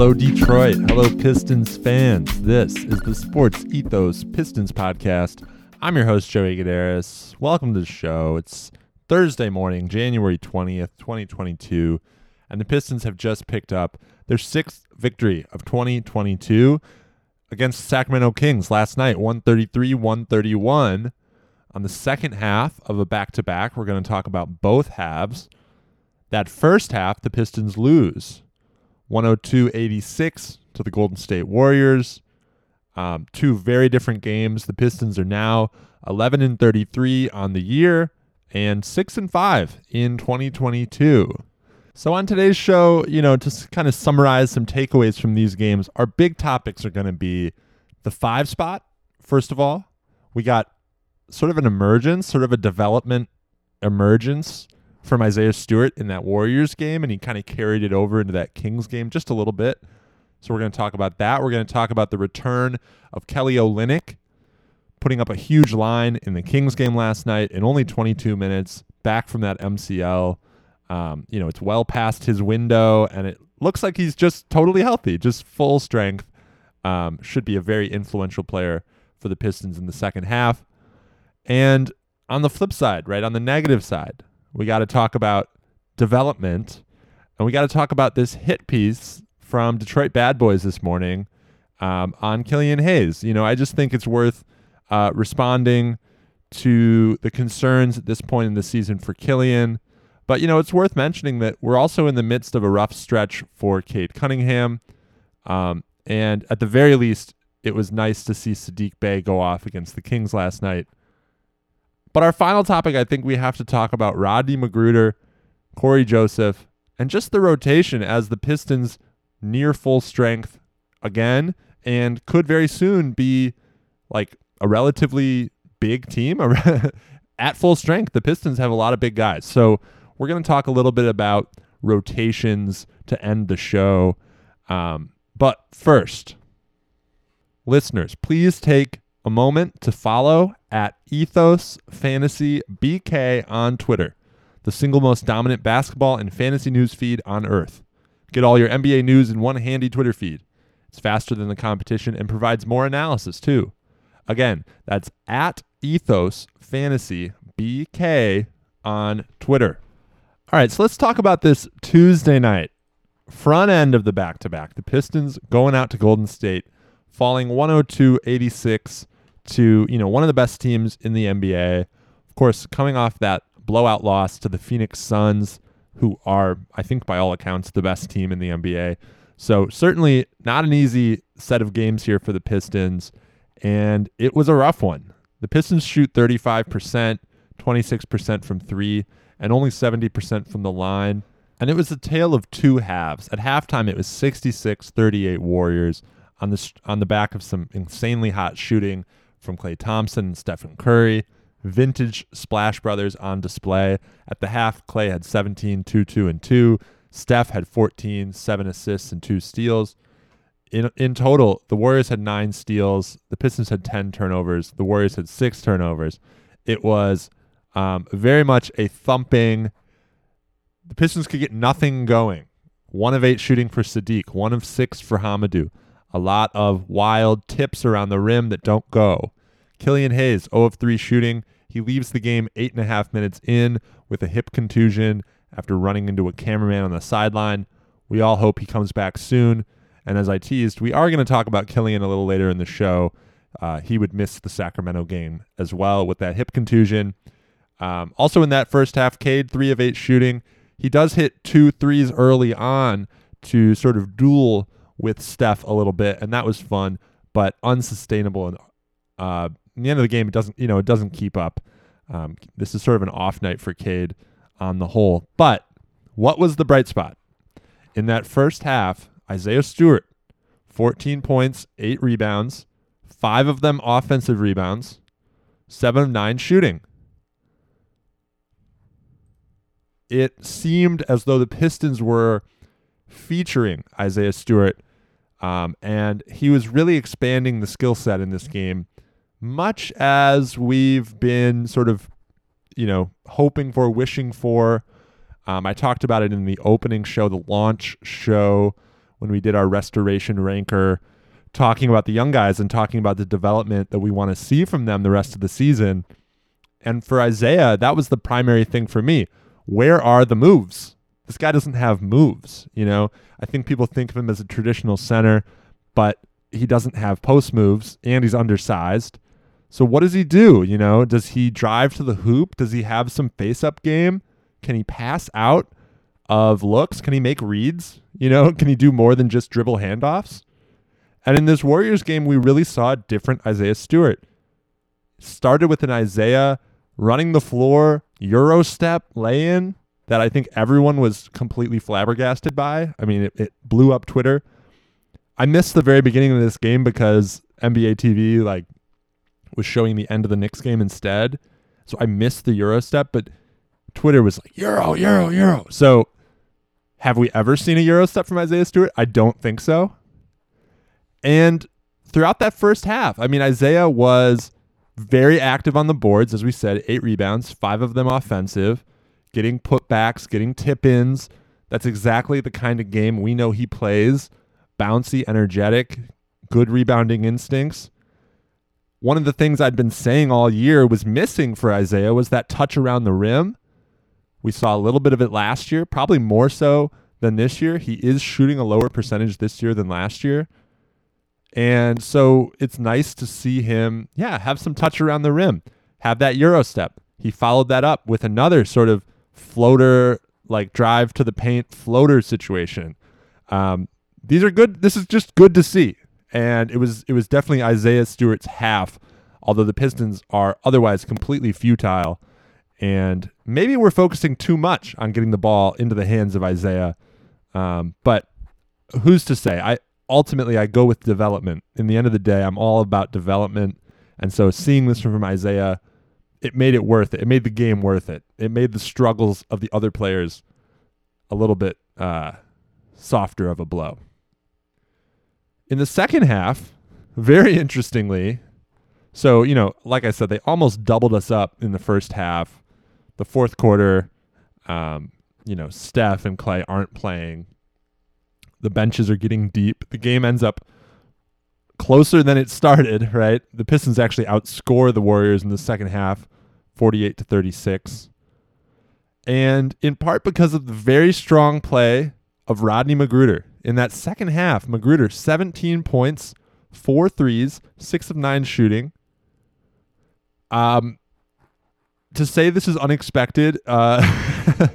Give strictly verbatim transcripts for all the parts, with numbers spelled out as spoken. Hello, Detroit. Hello, Pistons fans. This is the Sports Ethos Pistons podcast. I'm your host, Joey Guderis. Welcome to the show. It's Thursday morning, January twentieth, twenty twenty-two, and the Pistons have just picked up their sixth victory of twenty twenty-two against the Sacramento Kings last night, one thirty-three to one thirty-one. On the second half of a back-to-back, we're going to talk about both halves. That first half, the Pistons lose one oh two to eighty-six to the Golden State Warriors. Um, two very different games. The Pistons are now eleven and thirty-three on the year and six and five in twenty twenty-two. So on today's show, you know, to kind of summarize some takeaways from these games, our big topics are going to be the five spot. First of all, we got sort of an emergence, sort of a development emergence from Isaiah Stewart in that Warriors game, and he kind of carried it over into that Kings game just a little bit. So we're going to talk about that. We're going to talk about the return of Kelly Olynyk, putting up a huge line in the Kings game last night in only twenty-two minutes, back from that M C L. Um, you know, it's well past his window, and it looks like he's just totally healthy, just full strength. Um, should be a very influential player for the Pistons in the second half. And on the flip side, right, on the negative side, we got to talk about development, and we got to talk about this hit piece from Detroit Bad Boys this morning um, on Killian Hayes. You know, I just think it's worth uh, responding to the concerns at this point in the season for Killian. But, you know, it's worth mentioning that we're also in the midst of a rough stretch for Cade Cunningham. Um, and at the very least, it was nice to see Sadiq Bey go off against the Kings last night. But our final topic, I think we have to talk about Rodney McGruder, Corey Joseph, and just the rotation as the Pistons near full strength again and could very soon be like a relatively big team at full strength. The Pistons have a lot of big guys. So we're going to talk a little bit about rotations to end the show. Um, but first, listeners, please take a moment to follow at Ethos Fantasy B K on Twitter, the single most dominant basketball and fantasy news feed on earth. Get all your N B A news in one handy Twitter feed. It's faster than the competition and provides more analysis too. Again, that's at Ethos Fantasy B K on Twitter. All right, so let's talk about this Tuesday night front end of the back-to-back. The Pistons going out to Golden State, falling one oh two to eighty-six. To, you know, one of the best teams in the N B A. Of course, coming off that blowout loss to the Phoenix Suns, who are, I think by all accounts, the best team in the N B A. So certainly not an easy set of games here for the Pistons, and it was a rough one. The Pistons shoot thirty-five percent, twenty-six percent from three, and only seventy percent from the line. And it was a tale of two halves. At halftime, it was sixty-six thirty-eight Warriors on the, on the back of some insanely hot shooting from Klay Thompson and Stephen Curry. Vintage Splash Brothers on display. At the half, Klay had seventeen, two, two, and two. Steph had fourteen, seven assists, and two steals. In in total, the Warriors had nine steals. The Pistons had ten turnovers. The Warriors had six turnovers. It was um, very much a thumping. The Pistons could get nothing going. One of eight shooting for Sadiq. One of six for Hamidou. A lot of wild tips around the rim that don't go. Killian Hayes, oh of three shooting. He leaves the game eight and a half minutes in with a hip contusion after running into a cameraman on the sideline. We all hope he comes back soon. And as I teased, we are going to talk about Killian a little later in the show. Uh, he would miss the Sacramento game as well with that hip contusion. Um, also in that first half, Cade, three of eight shooting. He does hit two threes early on to sort of duel with Steph a little bit, and that was fun, but unsustainable. And uh, in the end of the game, it doesn't, you know, it doesn't keep up. Um, this is sort of an off night for Cade on the whole. But what was the bright spot in that first half? Isaiah Stewart, fourteen points, eight rebounds, five of them offensive rebounds, seven of nine shooting. It seemed as though the Pistons were featuring Isaiah Stewart. Um, and he was really expanding the skill set in this game, much as we've been sort of, you know, hoping for, wishing for. Um, I talked about it in the opening show, the launch show, when we did our restoration ranker, talking about the young guys and talking about the development that we want to see from them the rest of the season. And for Isaiah, that was the primary thing for me. Where are the moves? This guy doesn't have moves. You know, I think people think of him as a traditional center, but he doesn't have post moves and he's undersized. So what does he do? You know, does he drive to the hoop? Does he have some face up game? Can he pass out of looks? Can he make reads? You know, can he do more than just dribble handoffs? And in this Warriors game, we really saw a different Isaiah Stewart. Started with an Isaiah running the floor, Euro step, lay-in that I think everyone was completely flabbergasted by. I mean, it, it blew up Twitter. I missed the very beginning of this game because N B A T V like was showing the end of the Knicks game instead. So I missed the Euro step, but Twitter was like, Euro, Euro, Euro. So have we ever seen a Euro step from Isaiah Stewart? I don't think so. And throughout that first half, I mean, Isaiah was very active on the boards, as we said, eight rebounds, five of them offensive, getting putbacks, getting tip-ins. That's exactly the kind of game we know he plays. Bouncy, energetic, good rebounding instincts. One of the things I'd been saying all year was missing for Isaiah was that touch around the rim. We saw a little bit of it last year, probably more so than this year. He is shooting a lower percentage this year than last year. And so it's nice to see him, yeah, have some touch around the rim, have that Euro step. He followed that up with another sort of floater, like drive to the paint floater situation. Um, these are good. This is just good to see. And it was it was definitely Isaiah Stewart's half, although the Pistons are otherwise completely futile. And maybe we're focusing too much on getting the ball into the hands of Isaiah. Um, but who's to say? I. Ultimately, I go with development. In the end of the day, I'm all about development. And so seeing this from Isaiah, it made it worth it. It made the game worth it. It made the struggles of the other players a little bit uh, softer of a blow. In the second half, very interestingly, so, you know, like I said, they almost doubled us up in the first half. The fourth quarter, um, you know, Steph and Klay aren't playing. The benches are getting deep. The game ends up closer than it started, right? The Pistons actually outscore the Warriors in the second half, forty-eight to thirty-six. And in part because of the very strong play of Rodney McGruder. In that second half, McGruder, seventeen points, four threes, six of nine shooting. Um, to say this is unexpected uh,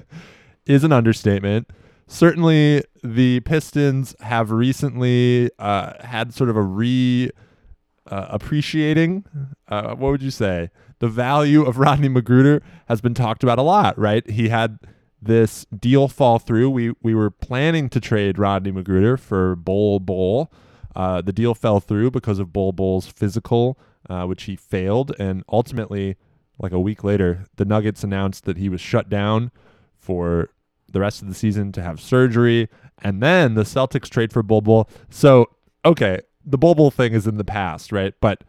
is an understatement. Certainly, the Pistons have recently uh, had sort of a re-appreciating, uh, uh, what would you say? The value of Rodney McGruder has been talked about a lot, right? He had this deal fall through. We we were planning to trade Rodney McGruder for Bol Bol. Uh, the deal fell through because of Bol Bol's physical, uh, which he failed. And ultimately, like a week later, the Nuggets announced that he was shut down for the rest of the season to have surgery, and then the Celtics trade for Bol Bol. So, okay, the Bol Bol thing is in the past, right? But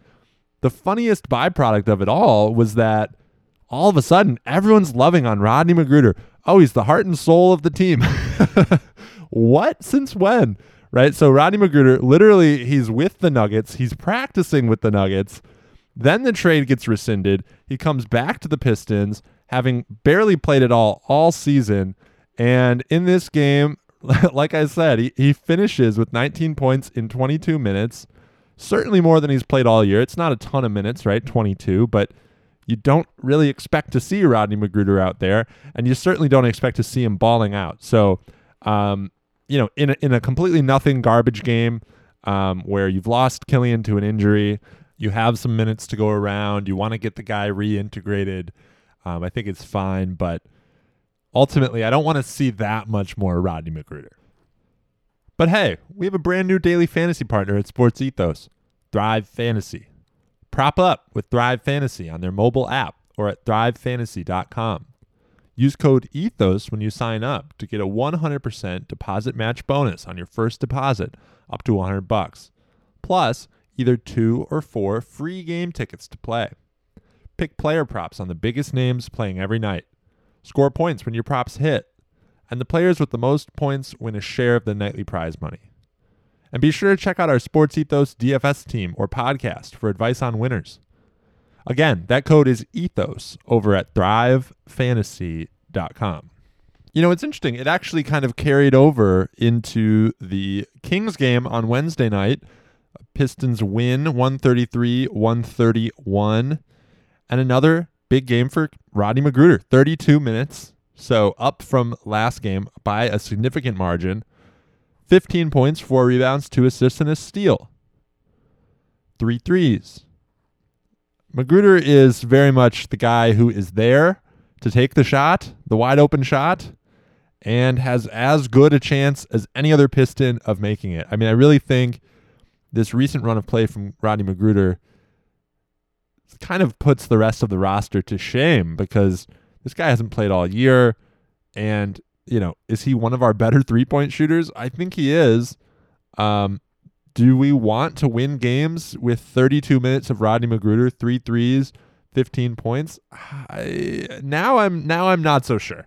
the funniest byproduct of it all was that all of a sudden, everyone's loving on Rodney McGruder. Oh, he's the heart and soul of the team. What? Since when? Right? So Rodney McGruder, literally, he's with the Nuggets. He's practicing with the Nuggets. Then the trade gets rescinded. He comes back to the Pistons, having barely played at all all season. And in this game, like I said, he, he finishes with nineteen points in twenty-two minutes, certainly more than he's played all year. It's not a ton of minutes, right? twenty-two, but you don't really expect to see Rodney McGruder out there, and you certainly don't expect to see him balling out. So, um, you know, in a, in a completely nothing garbage game um, where you've lost Killian to an injury, you have some minutes to go around, you want to get the guy reintegrated, um, I think it's fine, but ultimately, I don't want to see that much more Rodney McGruder. But hey, we have a brand new daily fantasy partner at Sports Ethos, Thrive Fantasy. Prop up with Thrive Fantasy on their mobile app or at thrive fantasy dot com. Use code ETHOS when you sign up to get a one hundred percent deposit match bonus on your first deposit up to one hundred bucks, plus either two or four free game tickets to play. Pick player props on the biggest names playing every night. Score points when your props hit, and the players with the most points win a share of the nightly prize money. And be sure to check out our Sports Ethos D F S team or podcast for advice on winners. Again, that code is ETHOS over at thrive fantasy dot com. You know, it's interesting. It actually kind of carried over into the Kings game on Wednesday night. Pistons win one thirty-three to one thirty-one. And another big game for Rodney McGruder, thirty-two minutes. So up from last game by a significant margin. fifteen points, four rebounds, two assists, and a steal. Three threes. McGruder is very much the guy who is there to take the shot, the wide open shot, and has as good a chance as any other Piston of making it. I mean, I really think this recent run of play from Rodney McGruder kind of puts the rest of the roster to shame because this guy hasn't played all year. And, you know, is he one of our better three-point shooters? I think he is. Um, Do we want to win games with thirty-two minutes of Rodney McGruder, three threes, fifteen points? I, now I'm now I'm not so sure,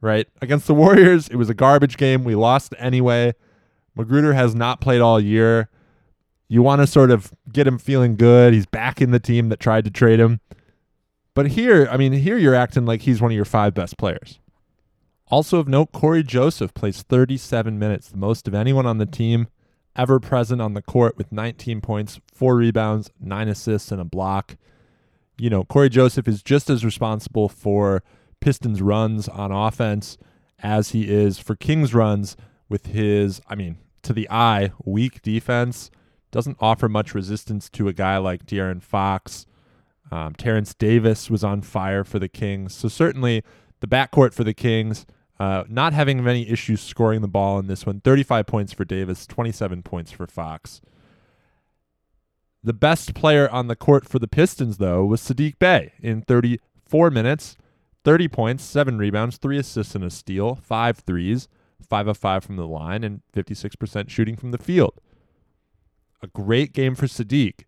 right? Against the Warriors, it was a garbage game. We lost anyway. McGruder has not played all year. You want to sort of get him feeling good. He's back in the team that tried to trade him. But here, I mean, here you're acting like he's one of your five best players. Also of note, Corey Joseph plays thirty-seven minutes, the most of anyone on the team. Ever present on the court with nineteen points, four rebounds, nine assists, and a block. You know, Corey Joseph is just as responsible for Pistons runs on offense as he is for Kings runs with his, I mean, to the eye, weak defense. Doesn't offer much resistance to a guy like De'Aaron Fox. Um, Terrence Davis was on fire for the Kings. So certainly the backcourt for the Kings, Uh, not having many issues scoring the ball in this one. thirty-five points for Davis, twenty-seven points for Fox. The best player on the court for the Pistons, though, was Sadiq Bey in thirty-four minutes, thirty points, seven rebounds, three assists and a steal, five threes, five of five from the line, and fifty-six percent shooting from the field. A great game for Sadiq.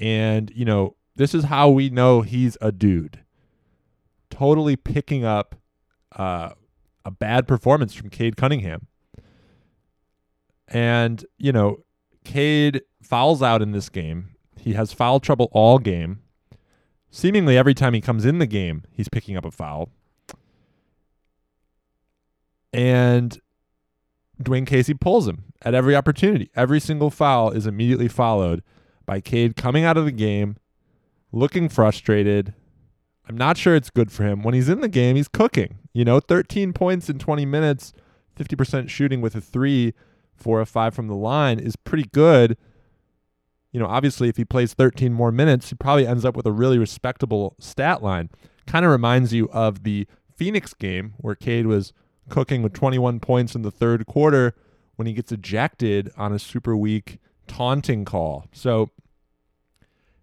And, you know, this is how we know he's a dude. Totally picking up Uh, a bad performance from Cade Cunningham. And, you know, Cade fouls out in this game. He has foul trouble all game. Seemingly every time he comes in the game, he's picking up a foul. And Dwayne Casey pulls him at every opportunity. Every single foul is immediately followed by Cade coming out of the game, looking frustrated. I'm not sure it's good for him. When he's in the game, he's cooking. You know, thirteen points in twenty minutes, fifty percent shooting with a three, four or five from the line is pretty good. You know, obviously, if he plays thirteen more minutes, he probably ends up with a really respectable stat line. Kind of reminds you of the Phoenix game where Cade was cooking with twenty-one points in the third quarter when he gets ejected on a super weak taunting call. So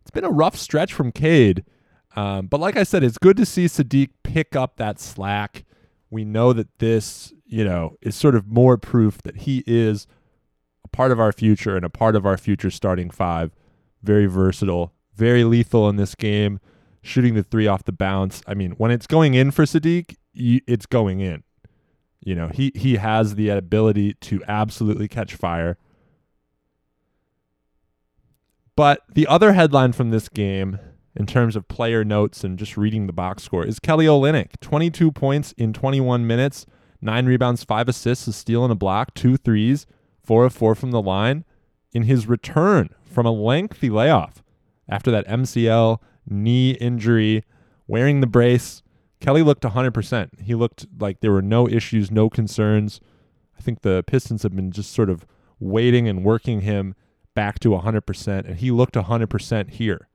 it's been a rough stretch from Cade. Um, but like I said, it's good to see Sadiq pick up that slack. We know that this, you know, is sort of more proof that he is a part of our future and a part of our future starting five. Very versatile, very lethal in this game, shooting the three off the bounce. I mean, when it's going in for Sadiq, it's going in. You know, he, he has the ability to absolutely catch fire. But the other headline from this game, in terms of player notes and just reading the box score, is Kelly Olynyk. twenty-two points in twenty-one minutes, nine rebounds, five assists, a steal and a block, two threes, four of four from the line in his return from a lengthy layoff. After that M C L knee injury, wearing the brace, Kelly looked one hundred percent. He looked like there were no issues, no concerns. I think the Pistons have been just sort of waiting and working him back to one hundred percent, and he looked one hundred percent here.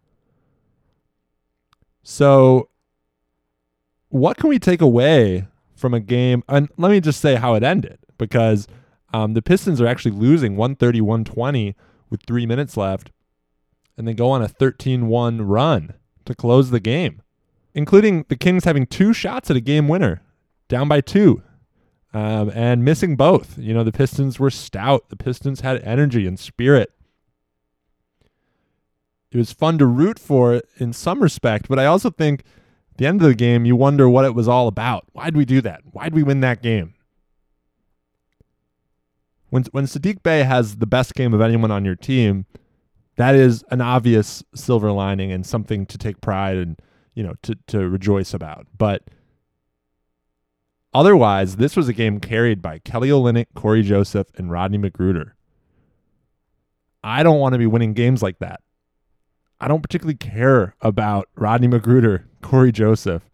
So what can we take away from a game? And let me just say how it ended, because um, the Pistons are actually losing one thirty to one twenty with three minutes left, and they go on a thirteen one run to close the game, including the Kings having two shots at a game winner, down by two, um, and missing both. You know, the Pistons were stout. The Pistons had energy and spirit. It was fun to root for in some respect, but I also think at the end of the game, you wonder what it was all about. Why'd we do that? Why'd we win that game? when when Sadiq Bey has the best game of anyone on your team, that is an obvious silver lining and something to take pride and, you know, to to rejoice about. But otherwise, this was a game carried by Kelly Olynyk, Corey Joseph, and Rodney McGruder. I don't want to be winning games like that. I don't particularly care about Rodney McGruder, Corey Joseph.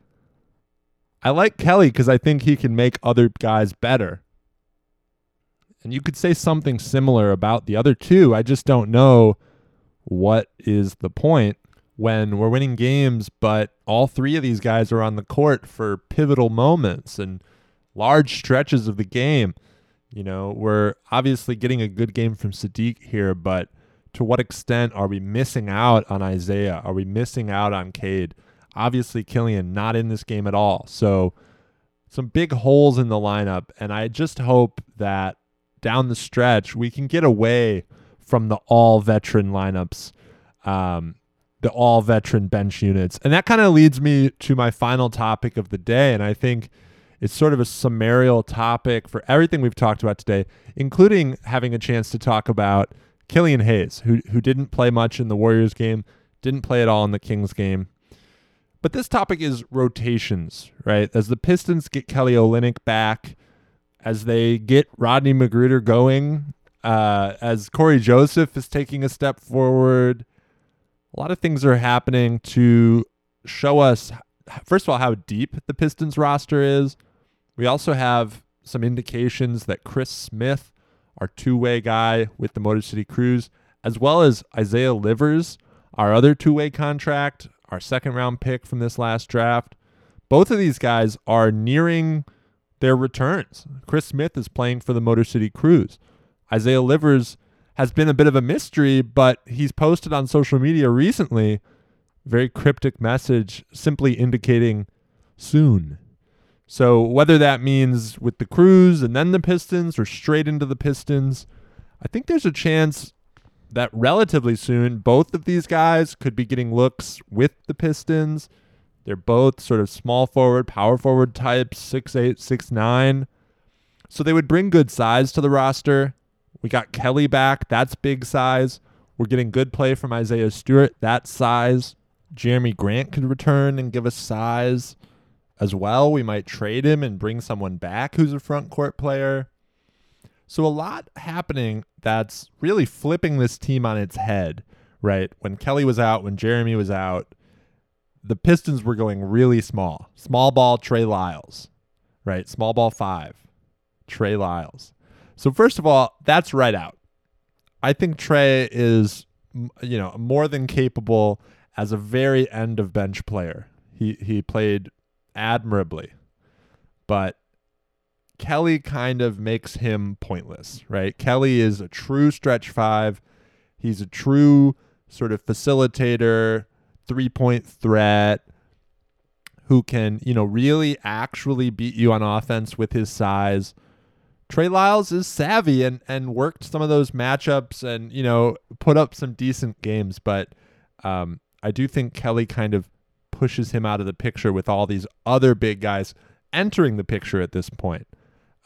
I like Kelly because I think he can make other guys better. And you could say something similar about the other two. I just don't know what is the point when we're winning games, but all three of these guys are on the court for pivotal moments and large stretches of the game. You know, we're obviously getting a good game from Sadiq here, but to what extent are we missing out on Isaiah? Are we missing out on Cade? Obviously, Killian not in this game at all. So some big holes in the lineup, and I just hope that down the stretch we can get away from the all-veteran lineups, um, the all-veteran bench units. And that kind of leads me to my final topic of the day, and I think it's sort of a summarial topic for everything we've talked about today, including having a chance to talk about Killian Hayes, who who didn't play much in the Warriors game, didn't play at all in the Kings game. But this topic is rotations, right? As the Pistons get Kelly Olynyk back, as they get Rodney McGruder going, uh, as Corey Joseph is taking a step forward, a lot of things are happening to show us, first of all, how deep the Pistons roster is. We also have some indications that Chris Smith, our two-way guy with the Motor City Cruise, as well as Isaiah Livers, our other two-way contract, our second-round pick from this last draft. Both of these guys are nearing their returns. Chris Smith is playing for the Motor City Cruise. Isaiah Livers has been a bit of a mystery, but he's posted on social media recently a very cryptic message simply indicating soon. So whether that means with the Cruise and then the Pistons or straight into the Pistons, I think there's a chance that relatively soon, both of these guys could be getting looks with the Pistons. They're both sort of small forward, power forward types, six eight, six nine. So they would bring good size to the roster. We got Kelly back. That's big size. We're getting good play from Isaiah Stewart. That's size. Jeremy Grant could return and give us size as well. We might trade him and bring someone back who's a front court player. So a lot happening that's really flipping this team on its head, right? When Kelly was out, when Jeremy was out, the Pistons were going really small. Small ball Trey Lyles, right? Small ball five, Trey Lyles. So first of all, that's right out. I think Trey is, you know, more than capable as a very end of bench player. He he played admirably, but Kelly kind of makes him pointless, right? Kelly is a true stretch five. He's a true sort of facilitator, three-point threat who can, you know, really actually beat you on offense with his size. Trey Lyles is savvy and and worked some of those matchups and, you know, put up some decent games. But um, I do think Kelly kind of pushes him out of the picture with all these other big guys entering the picture at this point.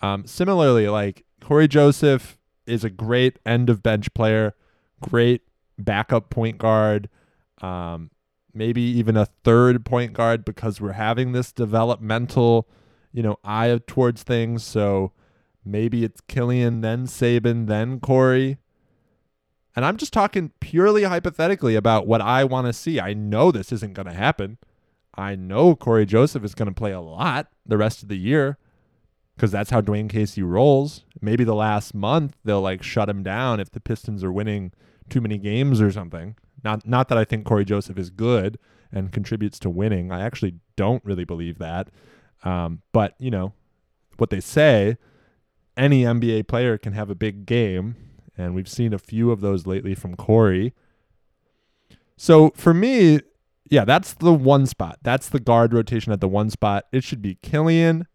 Um, similarly, like Corey Joseph is a great end of bench player, great backup point guard, um, maybe even a third point guard because we're having this developmental, you know, eye towards things. So maybe it's Killian, then Saben, then Corey. And I'm just talking purely hypothetically about what I want to see. I know this isn't going to happen. I know Corey Joseph is going to play a lot the rest of the year, because that's how Dwayne Casey rolls. Maybe the last month they'll like shut him down if the Pistons are winning too many games or something. Not not that I think Corey Joseph is good and contributes to winning. I actually don't really believe that. Um, but, you know, what they say, any N B A player can have a big game, and we've seen a few of those lately from Corey. So for me, yeah, that's the one spot. That's the guard rotation at the one spot. It should be Killian,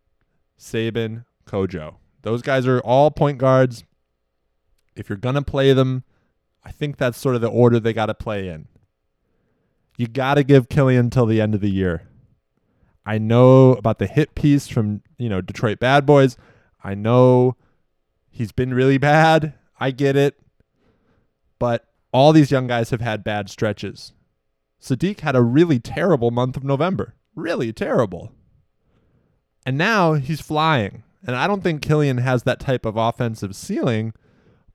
Saben, Kojo. Those guys are all point guards. If you're going to play them, I think that's sort of the order they got to play in. You got to give Killian till the end of the year. I know about the hit piece from, you know, Detroit Bad Boys. I know He's been really bad. I get it. But all these young guys have had bad stretches. Sadiq had a really terrible month of November. Really terrible. And now he's flying. And I don't think Killian has that type of offensive ceiling,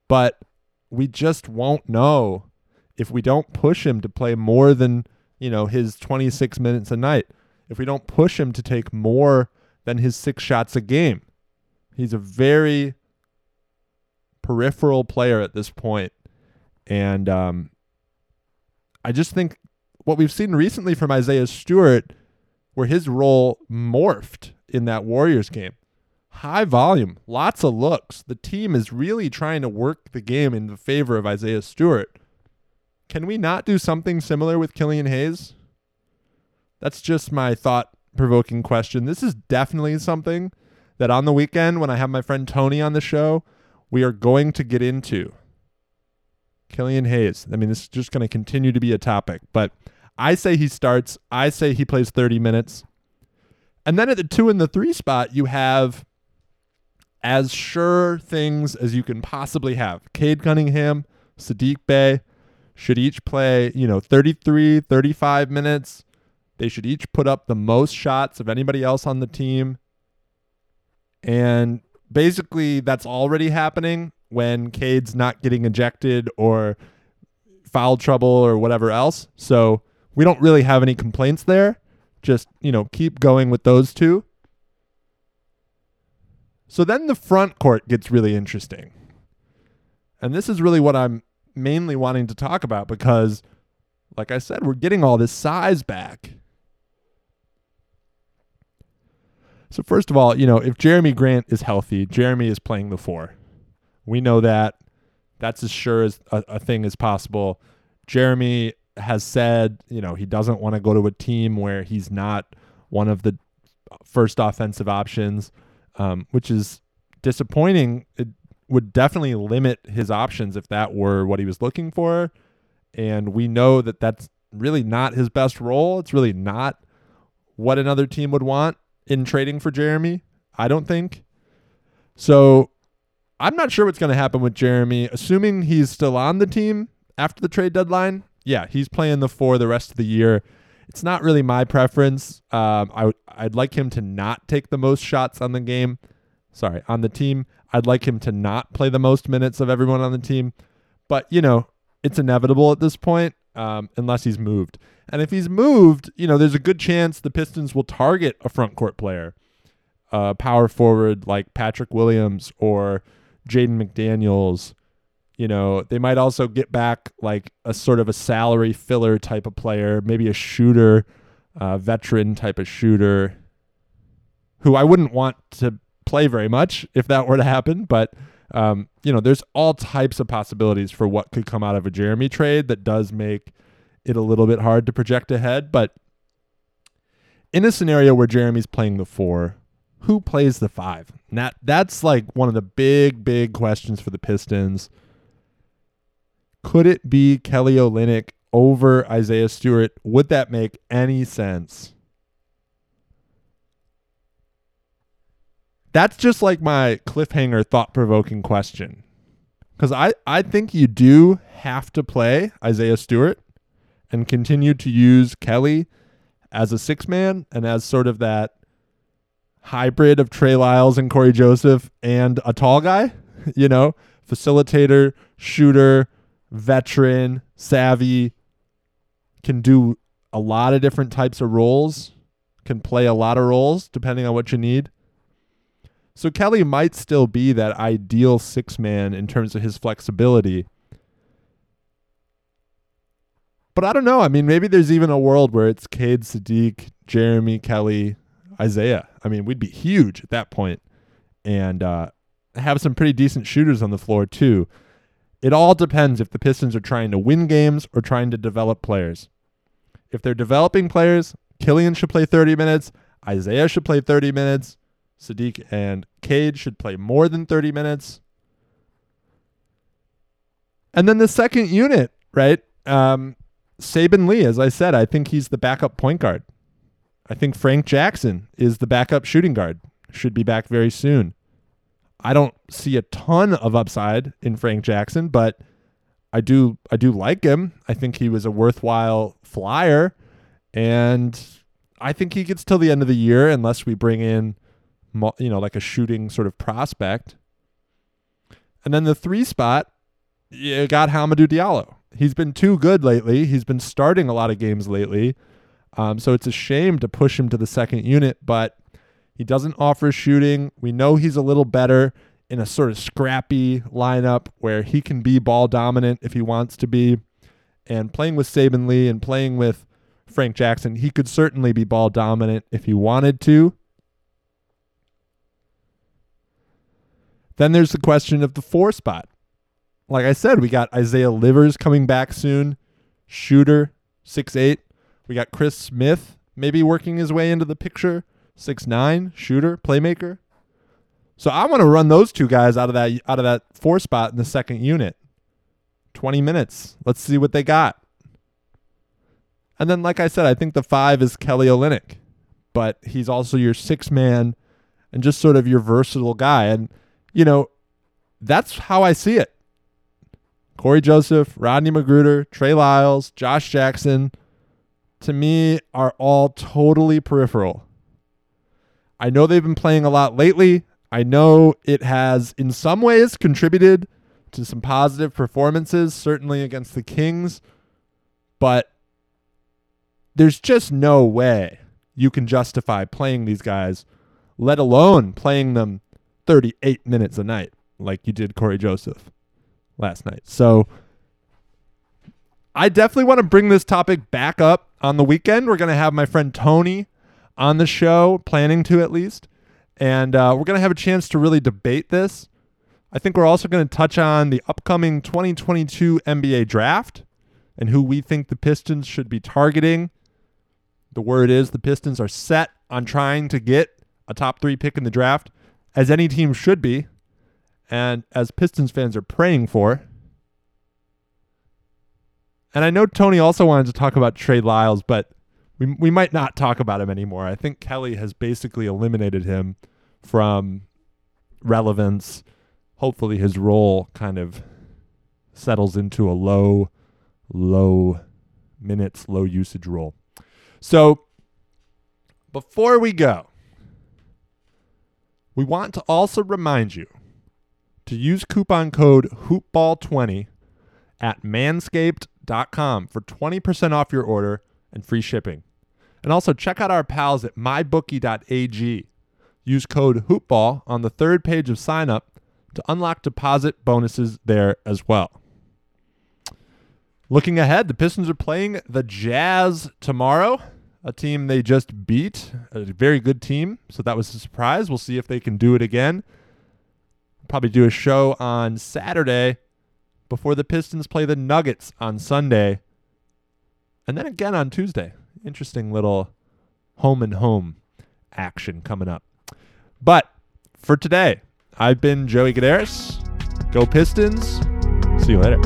but we just won't know if we don't push him to play more than, you know, his twenty-six minutes a night. If we don't push him to take more than his six shots a game. He's a very peripheral player at this point. And um, I just think what we've seen recently from Isaiah Stewart, where his role morphed in that Warriors game. High volume, lots of looks. The team is really trying to work the game in the favor of Isaiah Stewart. Can we not do something similar with Killian Hayes? That's just my thought-provoking question. This is definitely something that on the weekend, when I have my friend Tony on the show, we are going to get into. Killian Hayes. I mean, this is just going to continue to be a topic. But I say he starts. I say he plays thirty minutes. And then at the two and the three spot, you have as sure things as you can possibly have. Cade Cunningham, Sadiq Bey should each play, you know, thirty-three, thirty-five minutes. They should each put up the most shots of anybody else on the team. And basically that's already happening when Cade's not getting ejected or foul trouble or whatever else. So we don't really have any complaints there. Just, you know, keep going with those two. So then the front court gets really interesting. And this is really what I'm mainly wanting to talk about because, like I said, we're getting all this size back. So first of all, you know, if Jeremy Grant is healthy, Jeremy is playing the four. We know that. That's as sure as a, a thing as possible. Jeremy has said, you know, he doesn't want to go to a team where he's not one of the first offensive options, um, which is disappointing. It would definitely limit his options if that were what he was looking for. And we know that that's really not his best role. It's really not what another team would want in trading for Jeremy, I don't think. So I'm not sure what's going to happen with Jeremy. Assuming he's still on the team after the trade deadline, yeah, he's playing the four the rest of the year. It's not really my preference. Um, I w- I'd like him to not take the most shots on the game. Sorry, on the team. I'd like him to not play the most minutes of everyone on the team. But, you know, it's inevitable at this point, um, unless he's moved. And if he's moved, you know, there's a good chance the Pistons will target a front court player, a uh, power forward like Patrick Williams or Jaden McDaniels. You know, they might also get back like a sort of a salary filler type of player, maybe a shooter, uh, veteran type of shooter, who I wouldn't want to play very much if that were to happen. But, um, you know, there's all types of possibilities for what could come out of a Jeremy trade that does make it a little bit hard to project ahead. But in a scenario where Jeremy's playing the four, who plays the five? And that, that's like one of the big, big questions for the Pistons. Could it be Kelly Olynyk over Isaiah Stewart? Would that make any sense? That's just like my cliffhanger thought-provoking question. Because I, I think you do have to play Isaiah Stewart and continue to use Kelly as a six-man and as sort of that hybrid of Trey Lyles and Corey Joseph and a tall guy, you know, facilitator, shooter, veteran, savvy, can do a lot of different types of roles, can play a lot of roles depending on what you need. So Kelly might still be that ideal six-man in terms of his flexibility. But I don't know. I mean, maybe there's even a world where it's Cade, Sadiq, Jeremy, Kelly, Isaiah. I mean, we'd be huge at that point and uh, have some pretty decent shooters on the floor too. It all depends if the Pistons are trying to win games or trying to develop players. If they're developing players, Killian should play thirty minutes. Isaiah should play thirty minutes. Sadiq and Cade should play more than thirty minutes. And then the second unit, right? Um, Saben Lee, as I said, I think he's the backup point guard. I think Frank Jackson is the backup shooting guard. Should be back very soon. I don't see a ton of upside in Frank Jackson, but I do I do like him. I think he was a worthwhile flyer, and I think he gets till the end of the year unless we bring in, you know, like a shooting sort of prospect. And then the three spot, you got Hamidou Diallo. He's been too good lately. He's been starting a lot of games lately. Um, so it's a shame to push him to the second unit, but he doesn't offer shooting. We know he's a little better in a sort of scrappy lineup where he can be ball dominant if he wants to be. And playing with Saben Lee and playing with Frank Jackson, he could certainly be ball dominant if he wanted to. Then there's the question of the four spot. Like I said, we got Isaiah Livers coming back soon, shooter, six eight. We got Chris Smith maybe working his way into the picture, six nine, shooter, playmaker. So I want to run those two guys out of that out of that four spot in the second unit. twenty minutes. Let's see what they got. And then, like I said, I think the five is Kelly Olynyk, but he's also your six man and just sort of your versatile guy. And, you know, that's how I see it. Corey Joseph, Rodney McGruder, Trey Lyles, Josh Jackson, to me, are all totally peripheral. I know they've been playing a lot lately. I know it has, in some ways, contributed to some positive performances, certainly against the Kings, but there's just no way you can justify playing these guys, let alone playing them thirty-eight minutes a night like you did Corey Joseph last night. So I definitely want to bring this topic back up on the weekend. We're going to have my friend Tony on the show, planning to at least. And uh, we're going to have a chance to really debate this. I think we're also going to touch on the upcoming twenty twenty-two N B A draft and who we think the Pistons should be targeting. The word is the Pistons are set on trying to get a top three pick in the draft, as any team should be, and as Pistons fans are praying for. And I know Tony also wanted to talk about Trey Lyles, but we we might not talk about him anymore. I think Kelly has basically eliminated him from relevance. Hopefully his role kind of settles into a low, low minutes, low usage role. So before we go, we want to also remind you to use coupon code HoopBall twenty at manscaped dot com for twenty percent off your order and free shipping. And also check out our pals at my bookie dot a g. Use code HoopBall on the third page of sign up to unlock deposit bonuses there as well. Looking ahead, the Pistons are playing the Jazz tomorrow, a team they just beat, a very good team. So that was a surprise. We'll see if they can do it again. Probably do a show on Saturday before the Pistons play the Nuggets on Sunday. And then again on Tuesday. Interesting little home and home action coming up. But for today, I've been Joey Guderis. Go Pistons. See you later.